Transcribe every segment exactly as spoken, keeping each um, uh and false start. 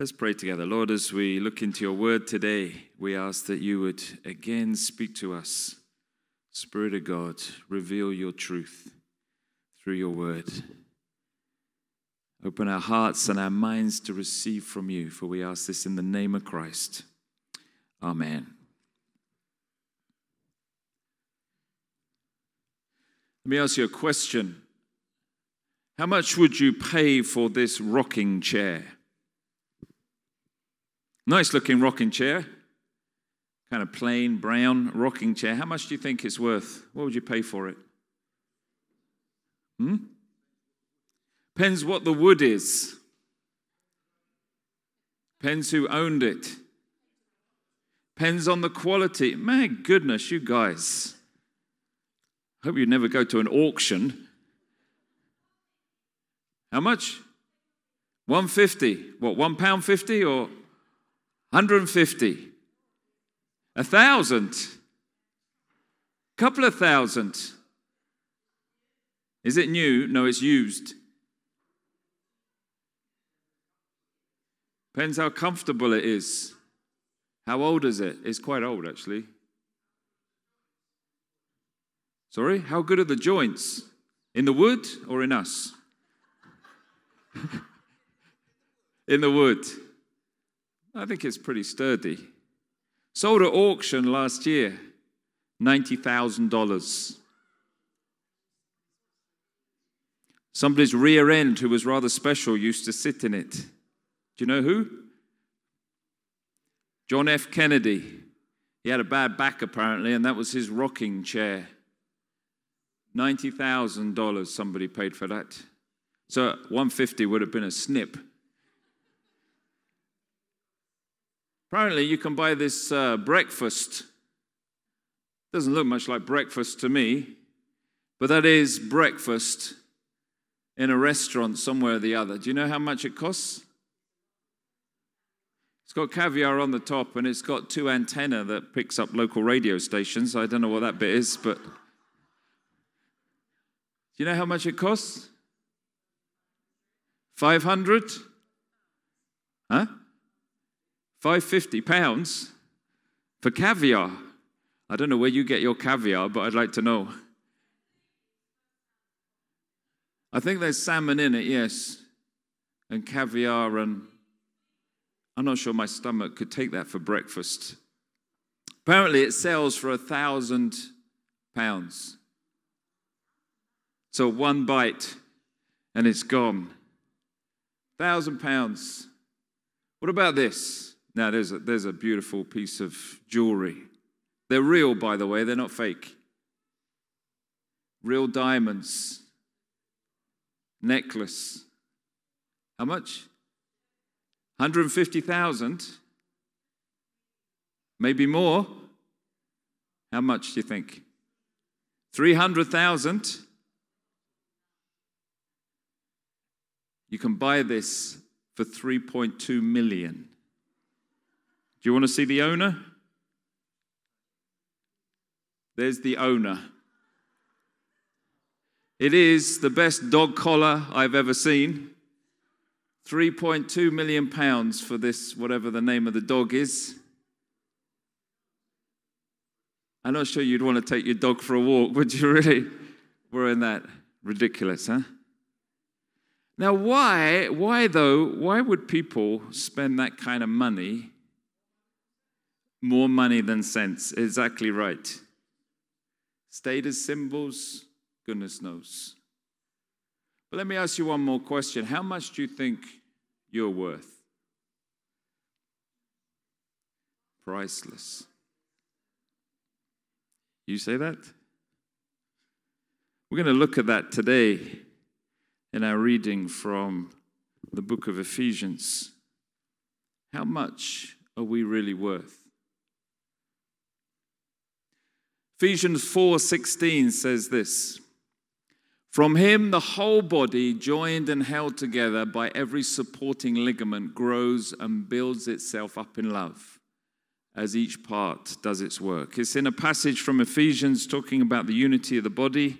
Let's pray together. Lord, as we look into your word today, we ask that you would again speak to us. Spirit of God, reveal your truth through your word. Open our hearts and our minds to receive from you, for we ask this in the name of Christ. Amen. Let me ask you a question. How much would you pay for this rocking chair? Nice looking rocking chair, kind of plain brown rocking chair. How much do you think it's worth? What would you pay for it? Hmm? Depends what the wood is. Depends who owned it. Depends on the quality. My goodness, you guys. Hope you never go to an auction. How much? one pound fifty. What, one pound fifty or one hundred fifty, a thousand, a couple of thousand. Is it new? No, it's used. Depends how comfortable it is. How old is it? It's quite old, actually. Sorry? How good are the joints? In the wood or in us? In the wood. I think it's pretty sturdy. Sold at auction last year, ninety thousand dollars. Somebody's rear end, who was rather special, used to sit in it. Do you know who? John F. Kennedy. He had a bad back, apparently, and that was his rocking chair. ninety thousand dollars somebody paid for that. So one hundred fifty dollars would have been a snip. Apparently, you can buy this uh, breakfast. Doesn't look much like breakfast to me, but that is breakfast in a restaurant somewhere or the other. Do you know how much it costs? It's got caviar on the top, and it's got two antennae that picks up local radio stations. I don't know what that bit is, but do you know how much it costs? five hundred? Huh? five hundred fifty pounds for caviar. I don't know where you get your caviar, but I'd like to know. I think there's salmon in it, yes, and caviar, and I'm not sure my stomach could take that for breakfast. Apparently, it sells for a thousand pounds. So one bite, and it's gone. Thousand pounds. What about this? Now, there's a, there's a beautiful piece of jewelry. They're real, by the way. They're not fake. Real diamonds. Necklace. How much? one hundred fifty thousand dollars. Maybe more. How much do you think? three hundred thousand dollars. You can buy this for three point two million dollars. Do you want to see the owner? There's the owner. It is the best dog collar I've ever seen. three point two million pounds for this, whatever the name of the dog is. I'm not sure you'd want to take your dog for a walk, would you really? We're in that. Ridiculous, huh? Now, why, why though, why would people spend that kind of money? More money than sense. Exactly right. Status symbols, goodness knows. But let me ask you one more question. How much do you think you're worth? Priceless. You say that? We're going to look at that today in our reading from the book of Ephesians. How much are we really worth? Ephesians four sixteen says this: "From him the whole body, joined and held together by every supporting ligament, grows and builds itself up in love, as each part does its work." It's in a passage from Ephesians talking about the unity of the body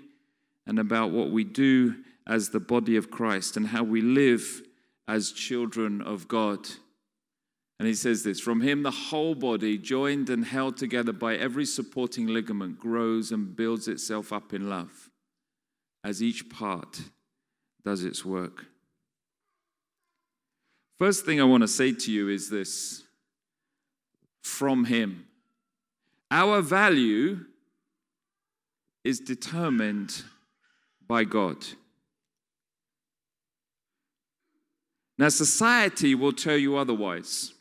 and about what we do as the body of Christ and how we live as children of God And he says this, from him the whole body, joined and held together by every supporting ligament, grows and builds itself up in love, as each part does its work. First thing I want to say to you is this, from him. Our value is determined by God. Now, society will tell you otherwise.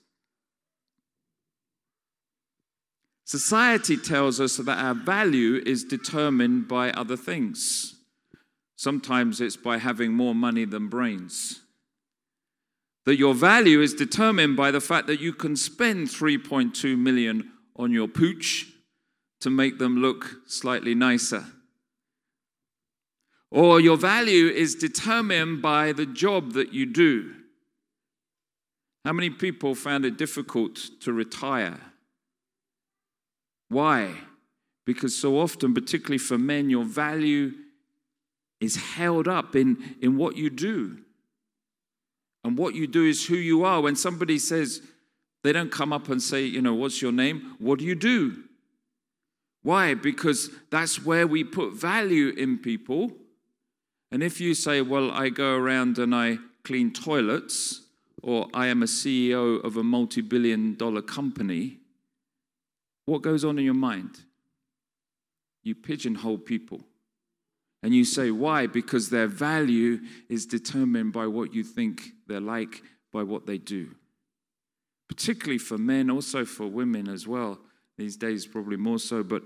Society tells us that our value is determined by other things. Sometimes it's by having more money than brains. That your value is determined by the fact that you can spend three point two million on your pooch to make them look slightly nicer. Or your value is determined by the job that you do. How many people found it difficult to retire? Why? Because so often, particularly for men, your value is held up in, in what you do. And what you do is who you are. When somebody says, they don't come up and say, you know, what's your name? What do you do? Why? Because that's where we put value in people. And if you say, well, I go around and I clean toilets, or I am a C E O of a multi-billion dollar company, what goes on in your mind? You pigeonhole people. And you say, why? Because their value is determined by what you think they're like, by what they do. Particularly for men, also for women as well. These days, probably more so. But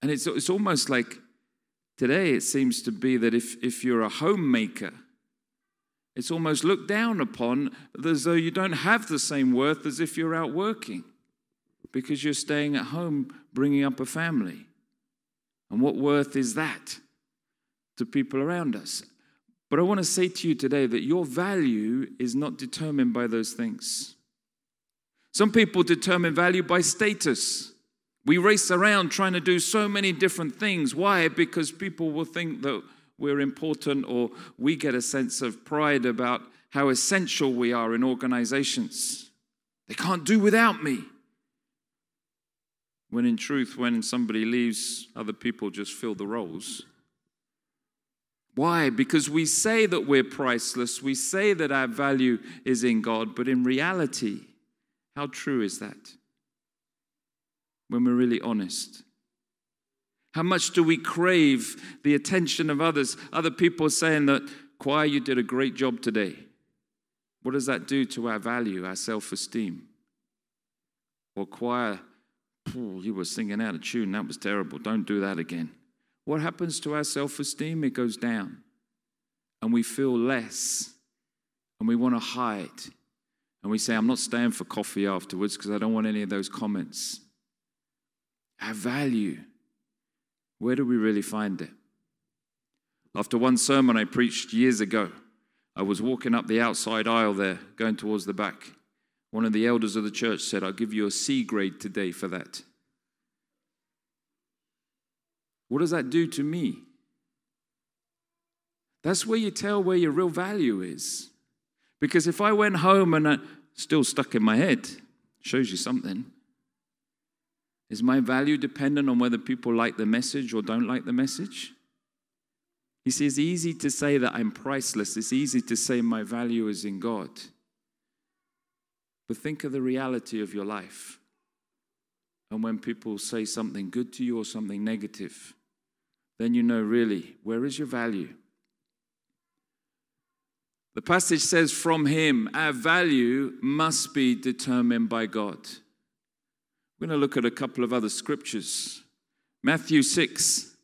and it's it's almost like today it seems to be that if, if you're a homemaker, it's almost looked down upon as though you don't have the same worth as if you're out working. Because you're staying at home, bringing up a family. And what worth is that to people around us? But I want to say to you today that your value is not determined by those things. Some people determine value by status. We race around trying to do so many different things. Why? Because people will think that we're important, or we get a sense of pride about how essential we are in organizations. They can't do without me. When in truth, when somebody leaves, other people just fill the roles. Why? Because we say that we're priceless. We say that our value is in God. But in reality, how true is that? When we're really honest. How much do we crave the attention of others? Other people saying that, Choir, you did a great job today. What does that do to our value, our self-esteem? Or choir, oh, you were singing out of tune. That was terrible. Don't do that again. What happens to our self-esteem? It goes down. And we feel less. And we want to hide. And we say, I'm not staying for coffee afterwards because I don't want any of those comments. Our value. Where do we really find it? After one sermon I preached years ago, I was walking up the outside aisle there, going towards the back. One of the elders of the church said, I'll give you a C grade today for that. What does that do to me? That's where you tell where your real value is. Because if I went home and I still stuck in my head, shows you something. Is my value dependent on whether people like the message or don't like the message? You see, it's easy to say that I'm priceless. It's easy to say my value is in God. But think of the reality of your life. And when people say something good to you or something negative, then you know really, where is your value? The passage says, from him, our value must be determined by God. We're going to look at a couple of other scriptures. Matthew six,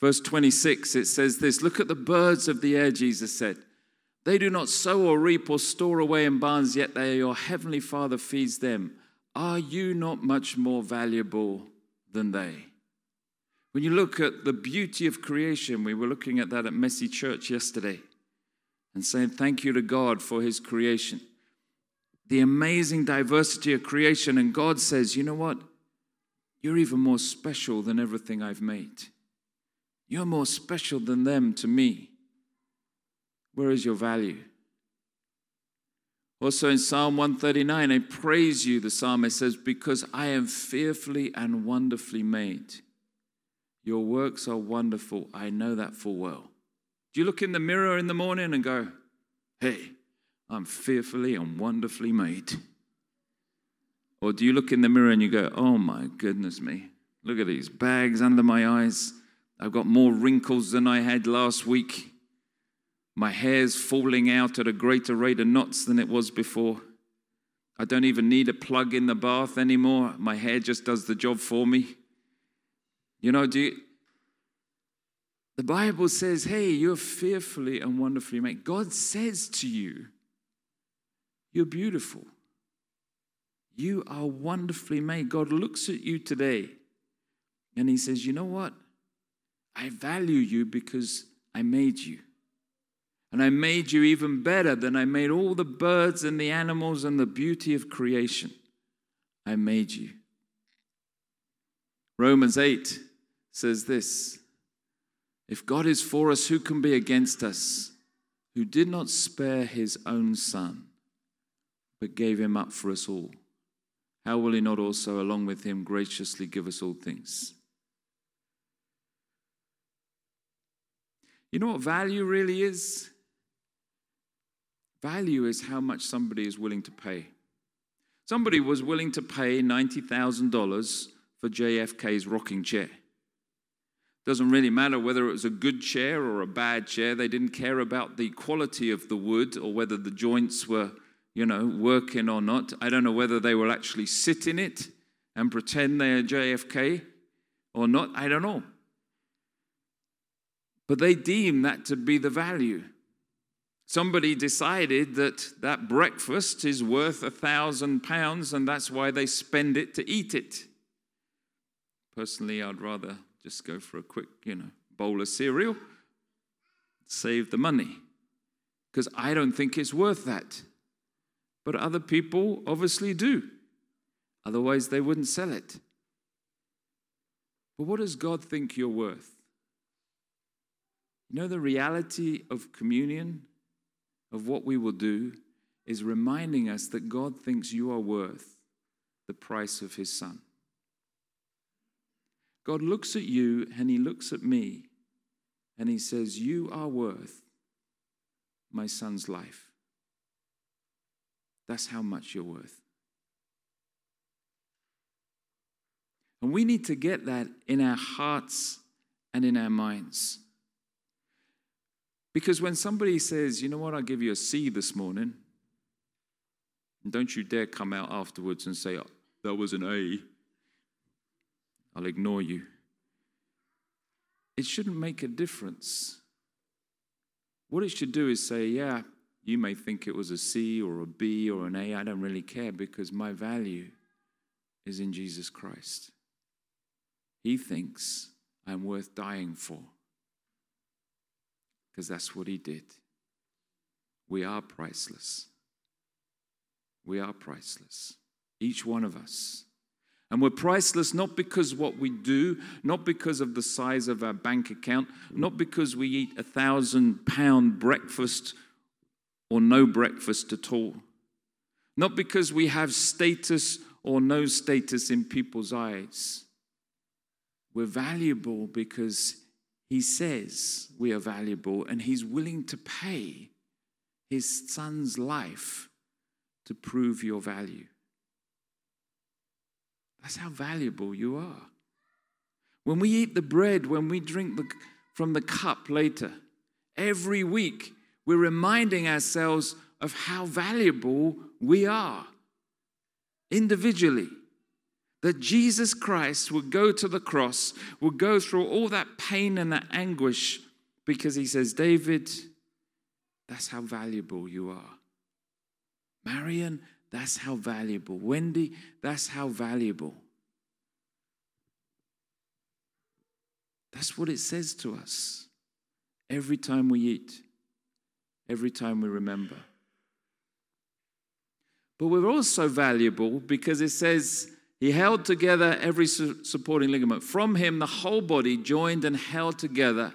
verse twenty-six, it says this, look at the birds of the air, Jesus said. They do not sow or reap or store away in barns, yet they, your heavenly Father feeds them. Are you not much more valuable than they? When you look at the beauty of creation, we were looking at that at Messy Church yesterday and saying thank you to God for his creation. The amazing diversity of creation, and God says, you know what? You're even more special than everything I've made. You're more special than them to me. Where is your value? Also in Psalm one thirty-nine, I praise you, the psalmist says, because I am fearfully and wonderfully made. Your works are wonderful. I know that full well. Do you look in the mirror in the morning and go, hey, I'm fearfully and wonderfully made? Or do you look in the mirror and you go, oh my goodness me, look at these bags under my eyes. I've got more wrinkles than I had last week. My hair's falling out at a greater rate of knots than it was before. I don't even need a plug in the bath anymore. My hair just does the job for me. You know, do you, the Bible says, hey, you're fearfully and wonderfully made. God says to you, you're beautiful. You are wonderfully made. God looks at you today and he says, you know what? I value you because I made you. And I made you even better than I made all the birds and the animals and the beauty of creation. I made you. Romans eight says this, if God is for us, who can be against us? Who did not spare his own son, but gave him up for us all. How will he not also, along with him, graciously give us all things? You know what value really is? Value is how much somebody is willing to pay. Somebody was willing to pay ninety thousand dollars for J F K's rocking chair. Doesn't really matter whether it was a good chair or a bad chair. They didn't care about the quality of the wood or whether the joints were, you know, working or not. I don't know whether they will actually sit in it and pretend they are J F K or not. I don't know. But they deem that to be the value. Somebody decided that that breakfast is worth a thousand pounds and that's why they spend it to eat it. Personally, I'd rather just go for a quick, you know, bowl of cereal, save the money, because I don't think it's worth that. But other people obviously do. Otherwise, they wouldn't sell it. But what does God think you're worth? You know, the reality of communion, of what we will do, is reminding us that God thinks you are worth the price of his son. God looks at you and he looks at me and he says, you are worth my son's life. That's how much you're worth. And we need to get that in our hearts and in our minds. Because when somebody says, you know what, I'll give you a C this morning, and don't you dare come out afterwards and say, oh, that was an A, I'll ignore you. It shouldn't make a difference. What it should do is say, yeah, you may think it was a C or a B or an A, I don't really care because my value is in Jesus Christ. He thinks I'm worth dying for. Because that's what he did. We are priceless. We are priceless. Each one of us. And we're priceless not because what we do, not because of the size of our bank account, not because we eat a thousand pound breakfast or no breakfast at all, not because we have status or no status in people's eyes. We're valuable because he says we are valuable and he's willing to pay his son's life to prove your value. That's how valuable you are. When we eat the bread, when we drink the, from the cup later, every week we're reminding ourselves of how valuable we are individually. That Jesus Christ would go to the cross, would go through all that pain and that anguish because he says, David, that's how valuable you are. Marion, that's how valuable. Wendy, that's how valuable. That's what it says to us every time we eat, every time we remember. But we're also valuable because it says, he held together every supporting ligament. From him, the whole body, joined and held together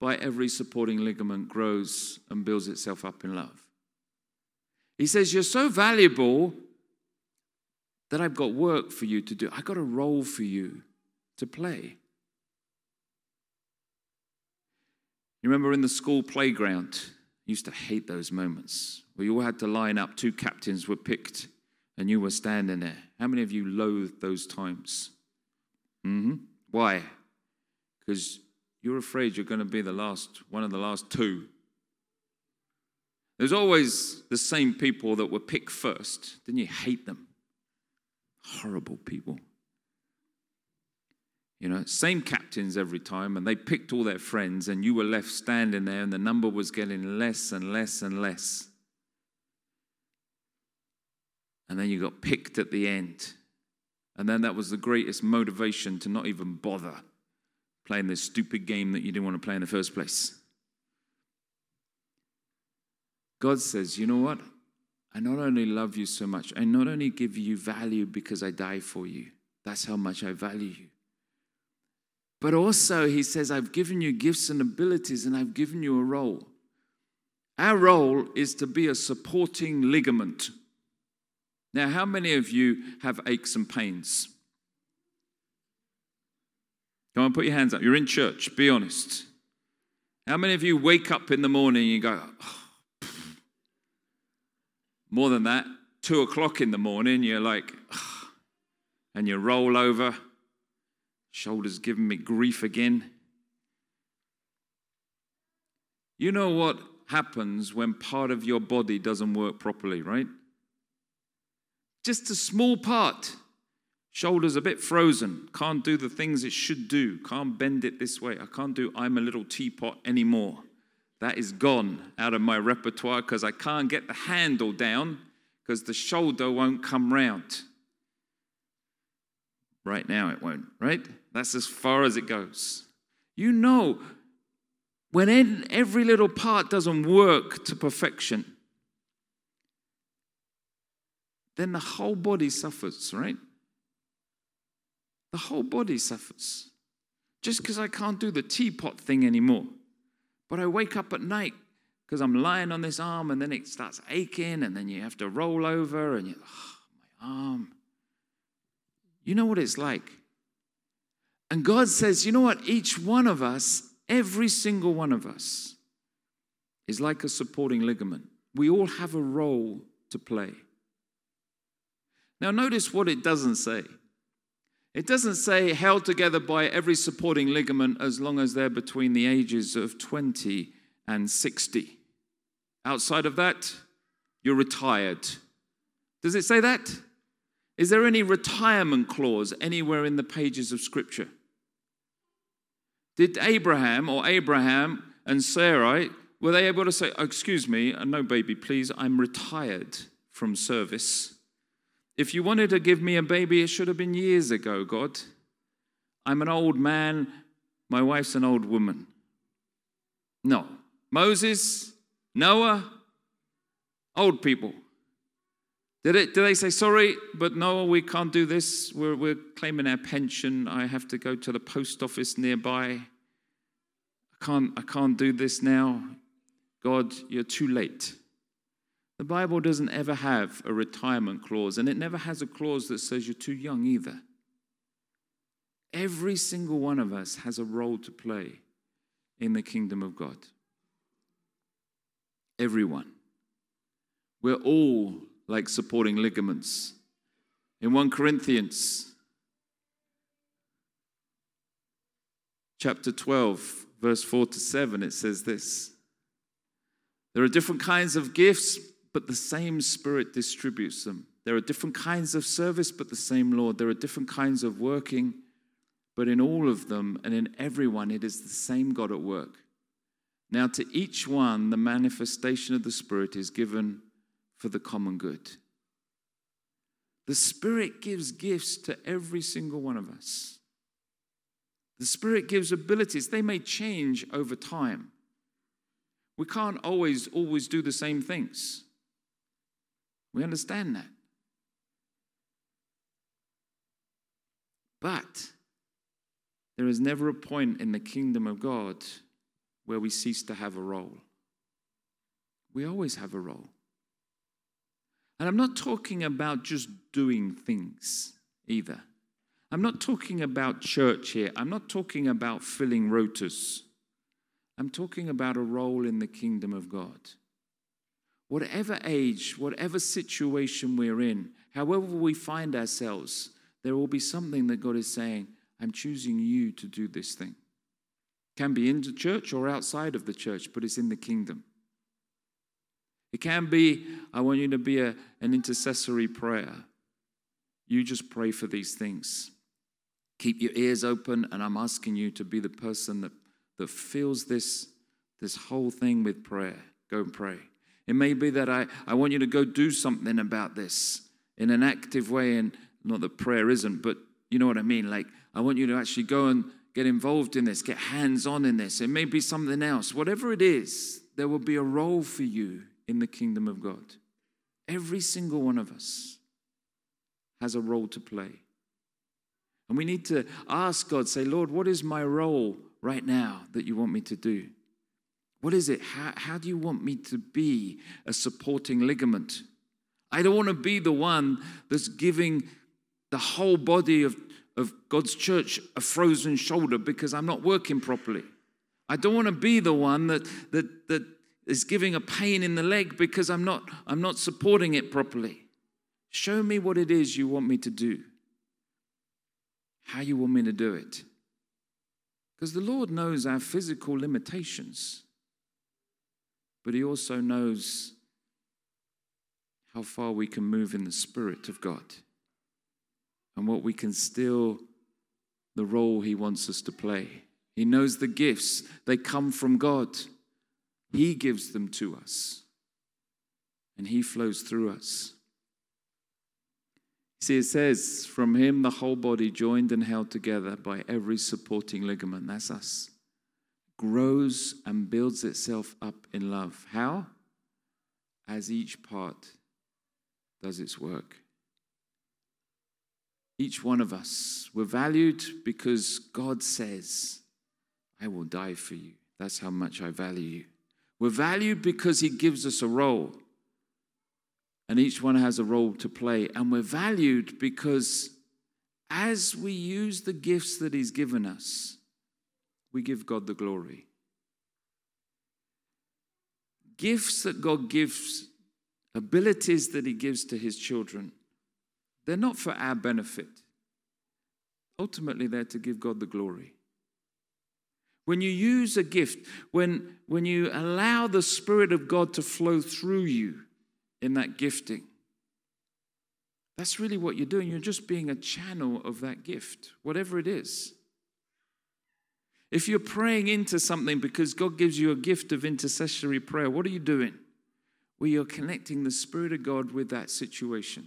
by every supporting ligament, grows and builds itself up in love. He says, you're so valuable that I've got work for you to do. I've got a role for you to play. You remember in the school playground, I used to hate those moments where you all had to line up, two captains were picked, and you were standing there. How many of you loathed those times? Mm-hmm. Why? Because you're afraid you're going to be the last, one of the last two. There's always the same people that were picked first. Didn't you hate them? Horrible people. You know, same captains every time, and they picked all their friends, and you were left standing there, and the number was getting less and less and less. And then you got picked at the end. And then that was the greatest motivation to not even bother playing this stupid game that you didn't want to play in the first place. God says, you know what? I not only love you so much, I not only give you value because I die for you. That's how much I value you. But also, he says, I've given you gifts and abilities, and I've given you a role. Our role is to be a supporting ligament. Now, how many of you have aches and pains? Come on, put your hands up. You're in church. Be honest. How many of you wake up in the morning and you go, oh, more than that, two o'clock in the morning, you're like, oh, and you roll over. Shoulders giving me grief again. You know what happens when part of your body doesn't work properly, right? Just a small part. Shoulders a bit frozen. Can't do the things it should do. Can't bend it this way. I can't do I'm a little teapot anymore. That is gone out of my repertoire because I can't get the handle down because the shoulder won't come round. Right now it won't, right? That's as far as it goes. You know, when every little part doesn't work to perfection, then the whole body suffers, right? The whole body suffers. Just because I can't do the teapot thing anymore. But I wake up at night because I'm lying on this arm and then it starts aching and then you have to roll over and you, oh, my arm. You know what it's like. And God says, you know what? Each one of us, every single one of us, is like a supporting ligament. We all have a role to play. Now, notice what it doesn't say. It doesn't say held together by every supporting ligament as long as they're between the ages of twenty and sixty. Outside of that, you're retired. Does it say that? Is there any retirement clause anywhere in the pages of Scripture? Did Abraham or Abraham and Sarai, were they able to say, oh, excuse me, no baby, please, I'm retired from service. If you wanted to give me a baby, it should have been years ago, God. I'm an old man. My wife's an old woman. No. Moses, Noah, old people. Did it? Did they say, sorry, but no, we can't do this. We're, we're claiming our pension. I have to go to the post office nearby. I can't, I can't do this now. God, you're too late. The Bible doesn't ever have a retirement clause, and it never has a clause that says you're too young either. Every single one of us has a role to play in the kingdom of God. Everyone. We're all like supporting ligaments. In First Corinthians chapter twelve, verse four to seven, it says this. There are different kinds of gifts, but the same Spirit distributes them. There are different kinds of service, but the same Lord. There are different kinds of working, but in all of them and in everyone, it is the same God at work. Now to each one, the manifestation of the Spirit is given for the common good. The Spirit gives gifts to every single one of us. The Spirit gives abilities. They may change over time. We can't always, always do the same things. We understand that. But there is never a point in the kingdom of God where we cease to have a role. We always have a role. And I'm not talking about just doing things either. I'm not talking about church here. I'm not talking about filling rotas. I'm talking about a role in the kingdom of God. Whatever age, whatever situation we're in, however we find ourselves, there will be something that God is saying, I'm choosing you to do this thing. Can be in the church or outside of the church, but it's in the kingdom. It can be, I want you to be a, an intercessory prayer. You just pray for these things. Keep your ears open, and I'm asking you to be the person that, that fills this, this whole thing with prayer. Go and pray. It may be that I, I want you to go do something about this in an active way, and not that prayer isn't, but you know what I mean. Like, I want you to actually go and get involved in this, get hands-on in this. It may be something else. Whatever it is, there will be a role for you in the kingdom of God. Every single one of us has a role to play. And we need to ask God, say, Lord, what is my role right now that you want me to do? What is it? How, how do you want me to be a supporting ligament? I don't want to be the one that's giving the whole body of, of God's church a frozen shoulder because I'm not working properly. I don't want to be the one that that that is giving a pain in the leg because I'm not I'm not supporting it properly. Show me what it is you want me to do. How you want me to do it. Because the Lord knows our physical limitations. But he also knows how far we can move in the Spirit of God. And what we can still, the role he wants us to play. He knows the gifts. They come from God. He gives them to us. And he flows through us. See, it says, from him the whole body joined and held together by every supporting ligament. That's us. Grows and builds itself up in love. How? As each part does its work. Each one of us, we're valued because God says, I will die for you. That's how much I value you. We're valued because he gives us a role. And each one has a role to play. And we're valued because as we use the gifts that he's given us, we give God the glory. Gifts that God gives, abilities that he gives to his children, they're not for our benefit. Ultimately, they're to give God the glory. When you use a gift, when, when you allow the Spirit of God to flow through you in that gifting, that's really what you're doing. You're just being a channel of that gift, whatever it is. If you're praying into something because God gives you a gift of intercessory prayer, what are you doing? Well, you're connecting the Spirit of God with that situation.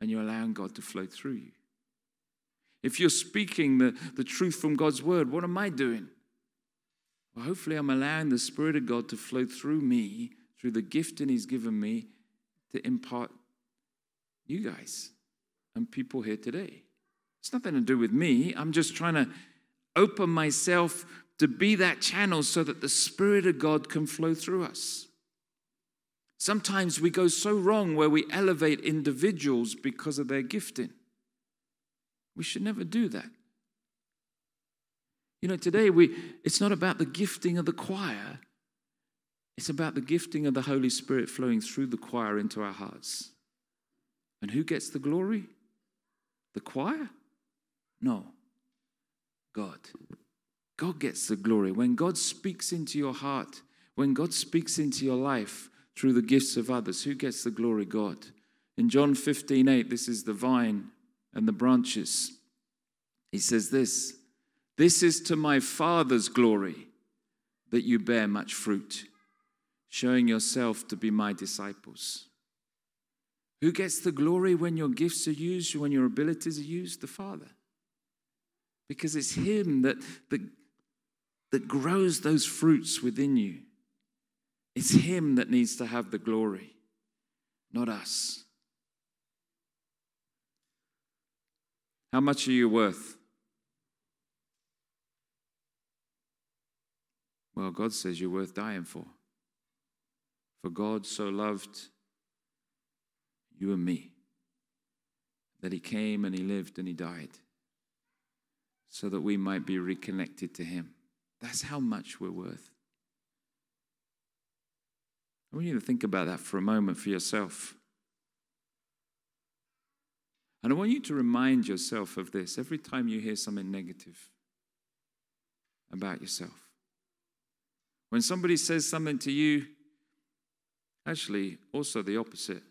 And you're allowing God to flow through you. If you're speaking the, the truth from God's word, what am I doing? Well, hopefully I'm allowing the Spirit of God to flow through me, through the gifting he's given me, to impart you guys and people here today. It's nothing to do with me. I'm just trying to open myself to be that channel so that the Spirit of God can flow through us. Sometimes we go so wrong where we elevate individuals because of their gifting. We should never do that. You know, today we it's not about the gifting of the choir. It's about the gifting of the Holy Spirit flowing through the choir into our hearts. And who gets the glory? The choir? No. God. God gets the glory. When God speaks into your heart, when God speaks into your life, through the gifts of others. Who gets the glory? God. In John fifteen eight, this is the vine and the branches. He says this, this is to my Father's glory that you bear much fruit, showing yourself to be my disciples. Who gets the glory when your gifts are used, when your abilities are used? The Father. Because it's him that, that, that grows those fruits within you. It's him that needs to have the glory, not us. How much are you worth? Well, God says you're worth dying for. For God so loved you and me, that he came and he lived and he died so that we might be reconnected to him. That's how much we're worth. I want you to think about that for a moment for yourself. And I want you to remind yourself of this every time you hear something negative about yourself. When somebody says something to you, actually, also the opposite.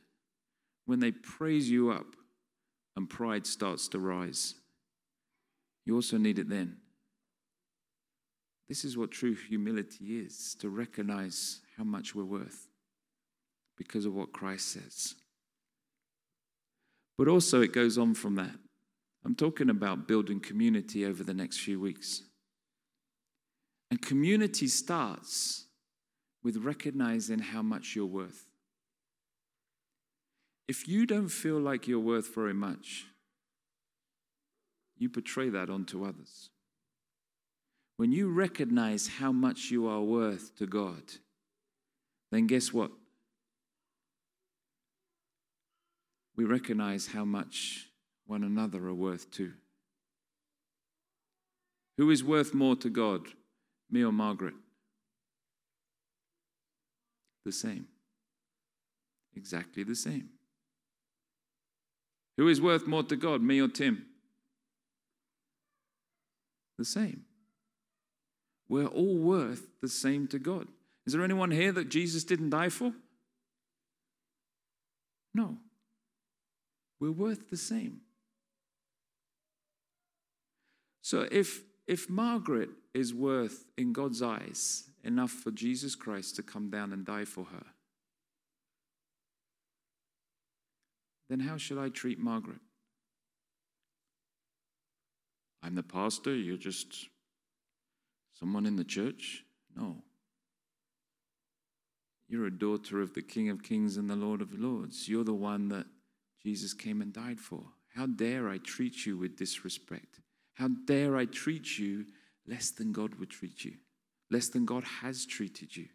When they praise you up and pride starts to rise, you also need it then. This is what true humility is, to recognize how much we're worth because of what Christ says. But also it goes on from that. I'm talking about building community over the next few weeks. And community starts with recognizing how much you're worth. If you don't feel like you're worth very much, you portray that onto others. When you recognize how much you are worth to God, then guess what? We recognize how much one another are worth too. Who is worth more to God, me or Margaret? The same. Exactly the same. Who is worth more to God, me or Tim? The same. We're all worth the same to God. Is there anyone here that Jesus didn't die for? No. We're worth the same. So if if Margaret is worth, in God's eyes, enough for Jesus Christ to come down and die for her, then how should I treat Margaret? I'm the pastor, you're just someone in the church? No. You're a daughter of the King of Kings and the Lord of Lords. You're the one that Jesus came and died for. How dare I treat you with disrespect? How dare I treat you less than God would treat you, less than God has treated you?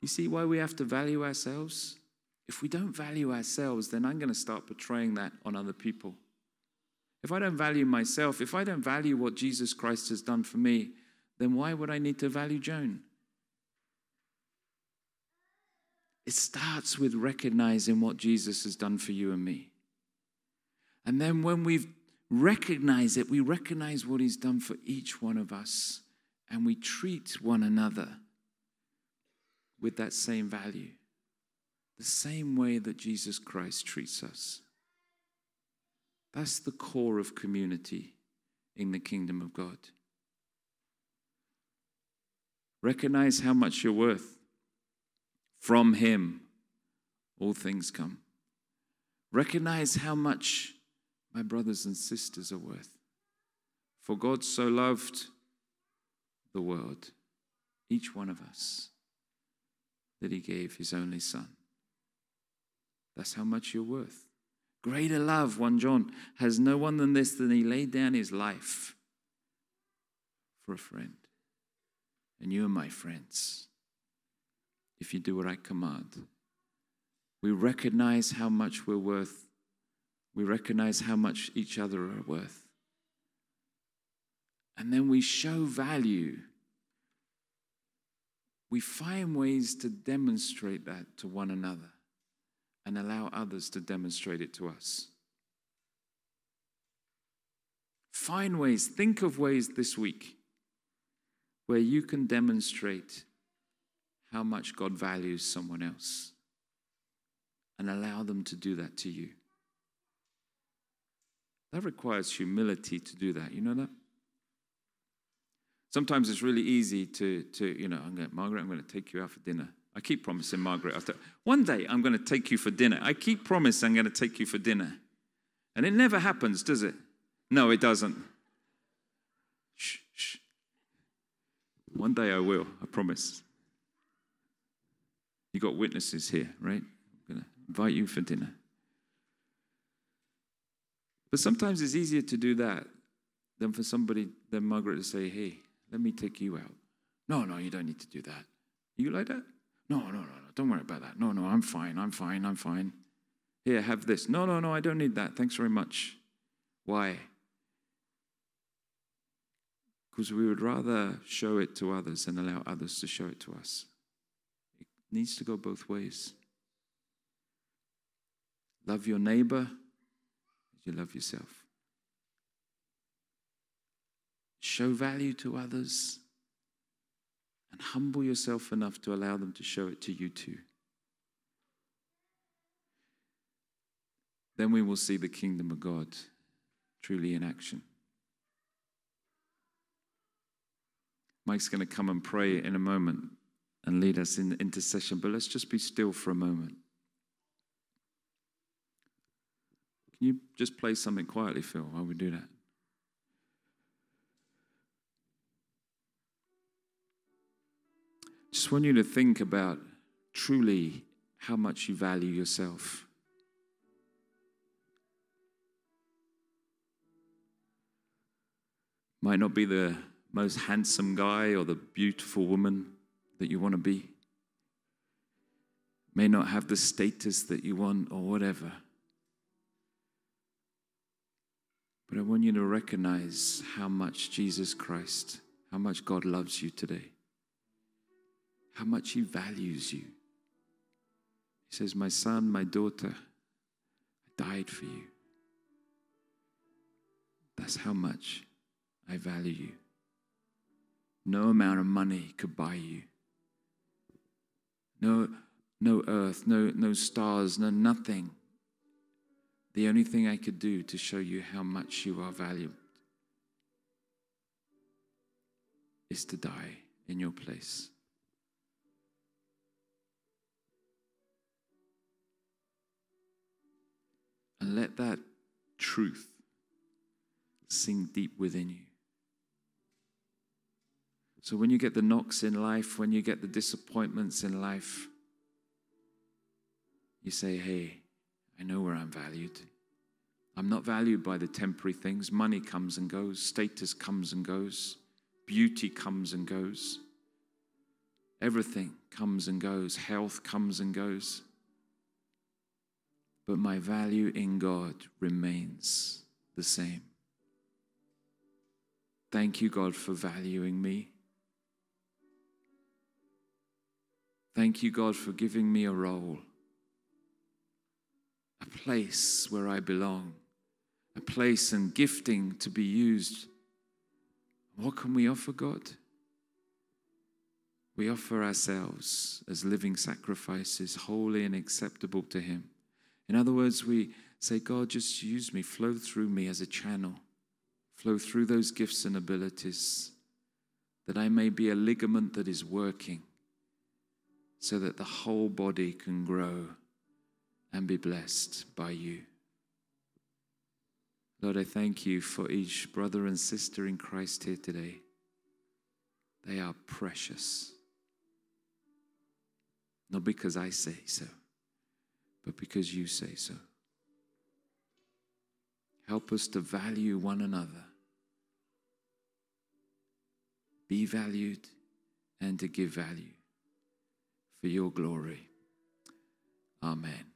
You see why we have to value ourselves? If we don't value ourselves, then I'm going to start portraying that on other people. If I don't value myself, if I don't value what Jesus Christ has done for me, then why would I need to value Joan? It starts with recognizing what Jesus has done for you and me. And then when we recognize it, we recognize what he's done for each one of us, and we treat one another with that same value, the same way that Jesus Christ treats us. That's the core of community in the kingdom of God. Recognize how much you're worth. From him, all things come. Recognize how much my brothers and sisters are worth. For God so loved the world, each one of us, that he gave his only son. That's how much you're worth. Greater love, First John, has no one than this, than he laid down his life for a friend. And you are my friends, if you do what I command. We recognize how much we're worth. We recognize how much each other are worth. And then we show value. We find ways to demonstrate that to one another and allow others to demonstrate it to us. Find ways, think of ways this week where you can demonstrate how much God values someone else, and allow them to do that to you. That requires humility to do that. You know that? Sometimes it's really easy to, to you know, I'm going, Margaret, I'm going to take you out for dinner. I keep promising Margaret, after, one day I'm going to take you for dinner. I keep promising I'm going to take you for dinner. And it never happens, does it? No, it doesn't. Shh, shh. One day I will, I promise. You got witnesses here, right? I'm going to invite you for dinner. But sometimes it's easier to do that than for somebody, than Margaret to say, hey, let me take you out. No, no, you don't need to do that. Are you like that? No, no, no, no, don't worry about that. No, no, I'm fine, I'm fine, I'm fine. Here, have this. No, no, no, I don't need that. Thanks very much. Why? Because we would rather show it to others than allow others to show it to us. It needs to go both ways. Love your neighbor as you love yourself. Show value to others and humble yourself enough to allow them to show it to you too. Then we will see the kingdom of God truly in action. Mike's going to come and pray in a moment and lead us in intercession, but let's just be still for a moment. Can you just play something quietly, Phil, while we do that? Just want you to think about truly how much you value yourself. Might not be the most handsome guy or the beautiful woman that you want to be. May not have the status that you want or whatever. But I want you to recognize how much Jesus Christ, how much God loves you today. How much he values you. He says, my son, my daughter, I died for you. That's how much I value you. No amount of money could buy you. No, no earth, no, no stars, no nothing. The only thing I could do to show you how much you are valued is to die in your place. And let that truth sink deep within you. So when you get the knocks in life, when you get the disappointments in life, you say, hey, I know where I'm valued. I'm not valued by the temporary things. Money comes and goes. Status comes and goes. Beauty comes and goes. Everything comes and goes. Health comes and goes. But my value in God remains the same. Thank you, God, for valuing me. Thank you, God, for giving me a role, a place where I belong, a place and gifting to be used. What can we offer, God? We offer ourselves as living sacrifices, holy and acceptable to him. In other words, we say, God, just use me, flow through me as a channel. Flow through those gifts and abilities, that I may be a ligament that is working, so that the whole body can grow and be blessed by you. Lord, I thank you for each brother and sister in Christ here today. They are precious. Not because I say so, but because you say so. Help us to value one another. Be valued and to give value for your glory. Amen.